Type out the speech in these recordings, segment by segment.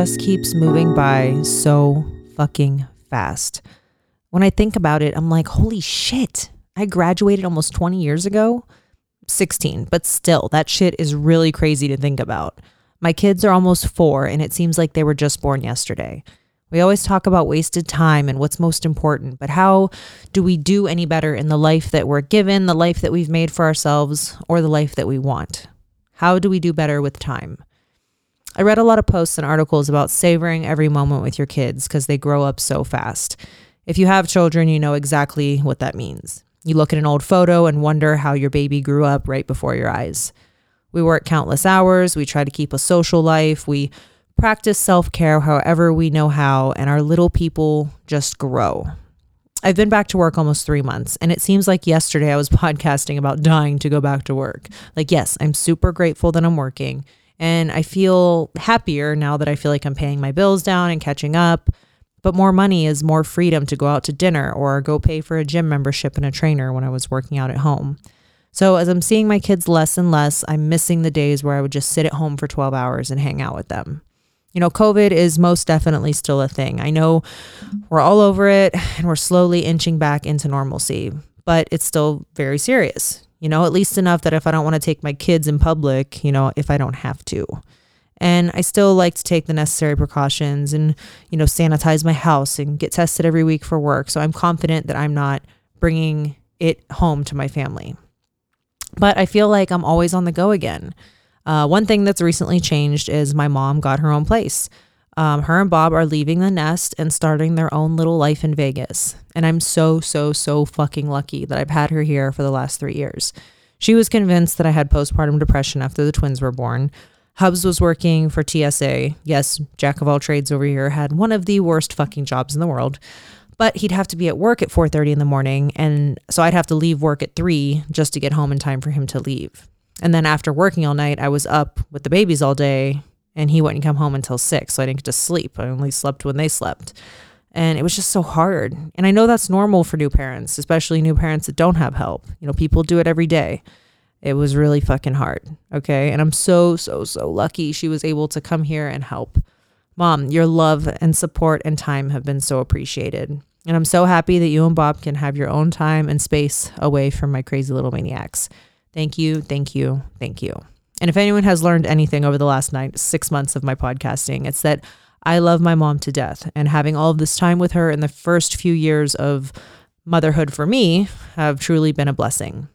just keeps moving by so fucking fast. When I think about it, I'm like, holy shit, I graduated almost 20 years ago, 16, but still, that shit is really crazy to think about. My kids are almost 4 and it seems like they were just born yesterday. We always talk about wasted time and what's most important, but how do we do any better in the life that we're given, the life that we've made for ourselves, or the life that we want? How do we do better with time? I read a lot of posts and articles about savoring every moment with your kids because they grow up so fast. If you have children, you know exactly what that means. You look at an old photo and wonder how your baby grew up right before your eyes. We work countless hours. We try to keep a social life. We practice self-care however we know how, and our little people just grow. I've been back to work almost 3 months, and it seems like yesterday I was podcasting about dying to go back to work. Like, yes, I'm super grateful that I'm working, and I feel happier now that I feel like I'm paying my bills down and catching up. But more money is more freedom to go out to dinner or go pay for a gym membership and a trainer when I was working out at home. So as I'm seeing my kids less and less, I'm missing the days where I would just sit at home for 12 hours and hang out with them. You know, COVID is most definitely still a thing. I know we're all over it and we're slowly inching back into normalcy, but it's still very serious, you know, at least enough that if I don't want to take my kids in public, you know, if I don't have to. And I still like to take the necessary precautions and, you know, sanitize my house and get tested every week for work. So I'm confident that I'm not bringing it home to my family. But I feel like I'm always on the go again. One thing that's recently changed is my mom got her own place. Her and Bob are leaving the nest and starting their own little life in Vegas. And I'm so fucking lucky that I've had her here for the last 3 years. She was convinced that I had postpartum depression after the twins were born. Hubs was working for TSA. Yes, jack of all trades over here, had one of the worst fucking jobs in the world. But he'd have to be at work at 4:30 in the morning. And so I'd have to leave work at 3 just to get home in time for him to leave. And then after working all night, I was up with the babies all day and he wouldn't come home until 6. So I didn't get to sleep. I only slept when they slept. And it was just so hard. And I know that's normal for new parents, especially new parents that don't have help. You know, people do it every day. It was really fucking hard. Okay. And I'm so lucky she was able to come here and help. Mom, your love and support and time have been so appreciated. And I'm so happy that you and Bob can have your own time and space away from my crazy little maniacs. Thank you. Thank you. Thank you. And if anyone has learned anything over the last 6 months of my podcasting, it's that I love my mom to death, and having all of this time with her in the first few years of motherhood for me have truly been a blessing.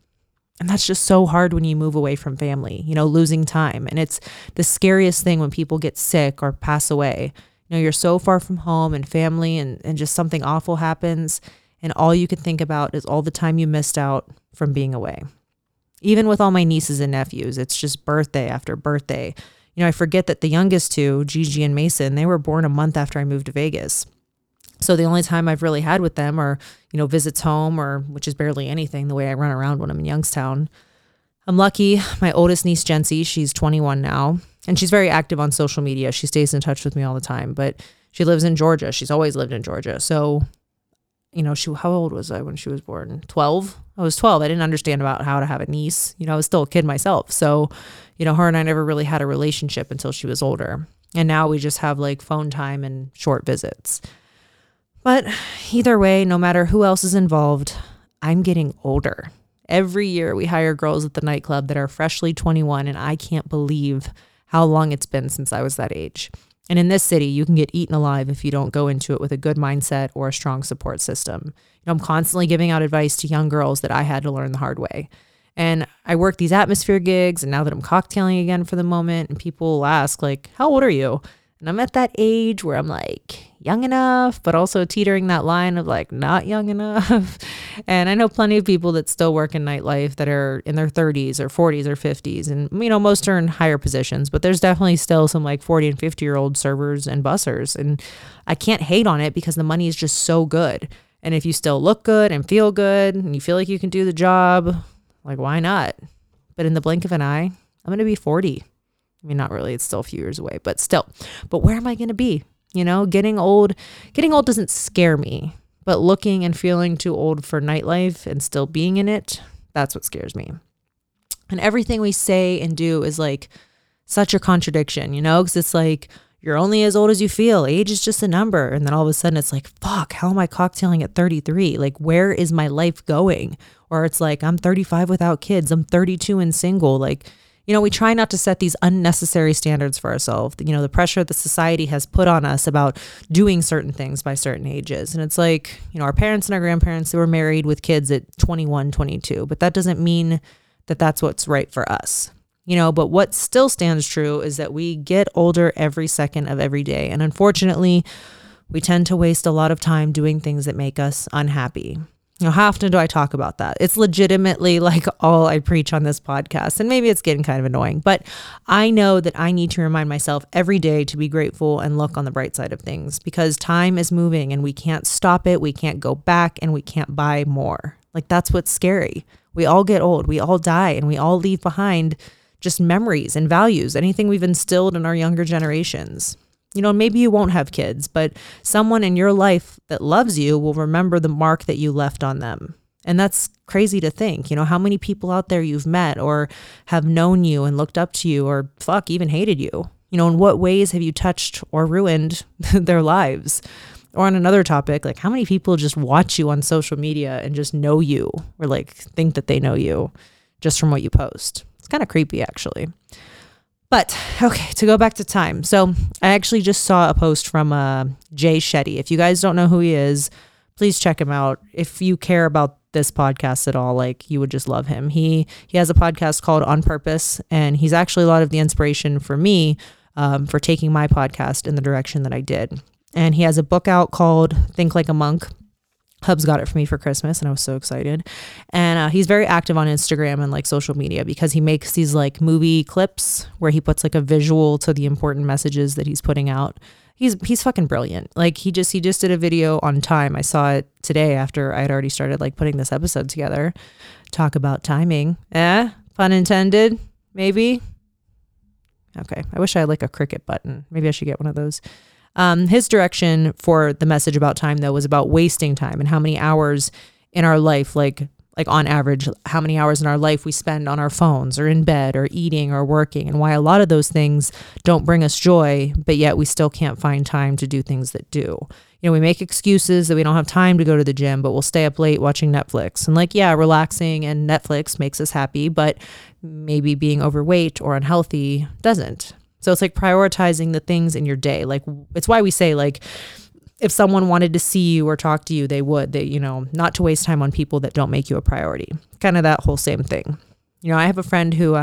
And that's just so hard when you move away from family, you know, losing time. And it's the scariest thing when people get sick or pass away. You know, you're so far from home and family, and just something awful happens. And all you can think about is all the time you missed out from being away. Even with all my nieces and nephews, it's just birthday after birthday. You know, I forget that the youngest two, Gigi and Mason, they were born a month after I moved to Vegas. So the only time I've really had with them are, you know, visits home, or which is barely anything the way I run around when I'm in Youngstown. I'm lucky. My oldest niece, Jency, she's 21 now, and she's very active on social media. She stays in touch with me all the time, but she lives in Georgia. She's always lived in Georgia. So, you know, how old was I when she was born? 12? I was 12. I didn't understand about how to have a niece. You know, I was still a kid myself. So, you know, her and I never really had a relationship until she was older. And now we just have like phone time and short visits. But either way, no matter who else is involved, I'm getting older. Every year we hire girls at the nightclub that are freshly 21, and I can't believe how long it's been since I was that age. And in this city, you can get eaten alive if you don't go into it with a good mindset or a strong support system. You know, I'm constantly giving out advice to young girls that I had to learn the hard way. And I work these atmosphere gigs, and now that I'm cocktailing again for the moment, and people will ask, like, how old are you? And I'm at that age where I'm like, young enough, but also teetering that line of like, not young enough. And I know plenty of people that still work in nightlife that are in their 30s or 40s or 50s. And, you know, most are in higher positions, but there's definitely still some like 40 and 50-year-old servers and bussers. And I can't hate on it because the money is just so good. And if you still look good and feel good and you feel like you can do the job, like, why not? But in the blink of an eye, I'm going to be 40. I mean, not really. It's still a few years away, but still. But where am I going to be? You know, getting old doesn't scare me, but looking and feeling too old for nightlife and still being in it, that's what scares me. And everything we say and do is like such a contradiction, you know, because it's like You're only as old as you feel. Age is just a number. And then all of a sudden it's like, fuck, how am I cocktailing at 33? Like, where is my life going? Or it's like, I'm 35 without kids. I'm 32 and single. Like, you know, we try not to set these unnecessary standards for ourselves. You know, the pressure that society has put on us about doing certain things by certain ages. And it's like, you know, our parents and our grandparents, they were married with kids at 21, 22. But that doesn't mean that that's what's right for us. You know, but what still stands true is that we get older every second of every day. And unfortunately, we tend to waste a lot of time doing things that make us unhappy. You know, how often do I talk about that? It's legitimately like all I preach on this podcast. And maybe it's getting kind of annoying, but I know that I need to remind myself every day to be grateful and look on the bright side of things, because time is moving and we can't stop it. We can't go back and we can't buy more. Like, that's what's scary. We all get old, we all die, and we all leave behind just memories and values, anything we've instilled in our younger generations. You know, maybe you won't have kids, but someone in your life that loves you will remember the mark that you left on them. And that's crazy to think, you know, how many people out there you've met or have known you and looked up to you, or fuck, even hated you. You know, in what ways have you touched or ruined their lives? Or on another topic, like, how many people just watch you on social media and just know you, or like think that they know you just from what you post? Kind of creepy, actually. But okay, to go back to time. So I actually just saw a post from Jay Shetty. If you guys don't know who he is, please check him out. If you care about this podcast at all, like, you would just love him. He has a podcast called On Purpose, and he's actually a lot of the inspiration for me for taking my podcast in the direction that I did. And he has a book out called Think Like a Monk. Hubs got it for me for Christmas, and I was so excited. And he's very active on Instagram and like social media, because he makes these like movie clips where he puts like a visual to the important messages that he's putting out. He's fucking brilliant. Like, he just did a video on time. I saw it today after I had already started like putting this episode together. Talk about timing. Pun intended, maybe. Okay. I wish I had like a cricket button. Maybe I should get one of those. His direction for the message about time, though, was about wasting time and how many hours in our life, like on average, how many hours in our life we spend on our phones or in bed or eating or working, and why a lot of those things don't bring us joy, but yet we still can't find time to do things that do. You know, we make excuses that we don't have time to go to the gym, but we'll stay up late watching Netflix. And like, yeah, relaxing and Netflix makes us happy, but maybe being overweight or unhealthy doesn't. So it's like prioritizing the things in your day. Like, it's why we say, like, if someone wanted to see you or talk to you, they would. They, you know, not to waste time on people that don't make you a priority. Kind of that whole same thing. You know, I have a friend who,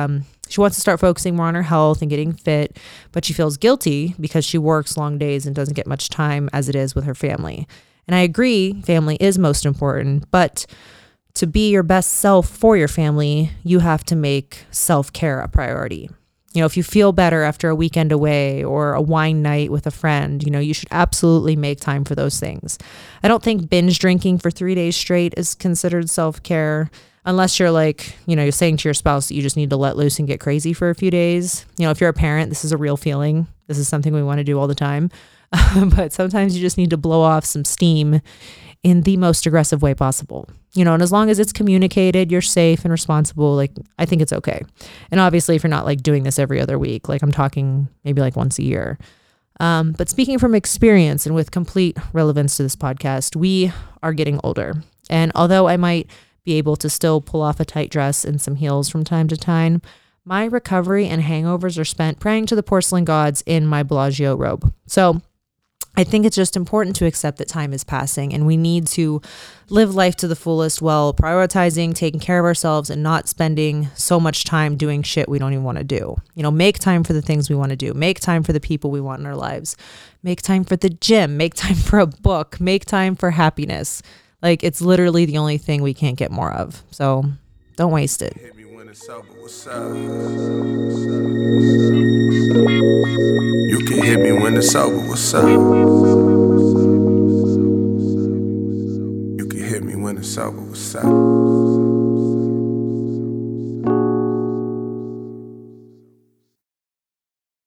she wants to start focusing more on her health and getting fit, but she feels guilty because she works long days and doesn't get much time as it is with her family. And I agree, family is most important, but to be your best self for your family, you have to make self-care a priority. You know, if you feel better after a weekend away or a wine night with a friend, you know, you should absolutely make time for those things. I don't think binge drinking for 3 days straight is considered self-care, unless you're like, you know, you're saying to your spouse that you just need to let loose and get crazy for a few days. You know, if you're a parent, this is a real feeling. This is something we want to do all the time. But sometimes you just need to blow off some steam in the most aggressive way possible. You know, and as long as it's communicated, you're safe and responsible, like, I think it's okay. And obviously, if you're not like doing this every other week, like I'm talking maybe like once a year. But speaking from experience and with complete relevance to this podcast, we are getting older. And although I might be able to still pull off a tight dress and some heels from time to time, my recovery and hangovers are spent praying to the porcelain gods in my Bellagio robe. So I think it's just important to accept that time is passing and we need to live life to the fullest while prioritizing, taking care of ourselves, and not spending so much time doing shit we don't even want to do. You know, make time for the things we want to do. Make time for the people we want in our lives. Make time for the gym. Make time for a book. Make time for happiness. Like, it's literally the only thing we can't get more of. So don't waste it. Hit me when it's over. What's up? You can hit me when it's over, what's up? You can hit me when it's over, what's up?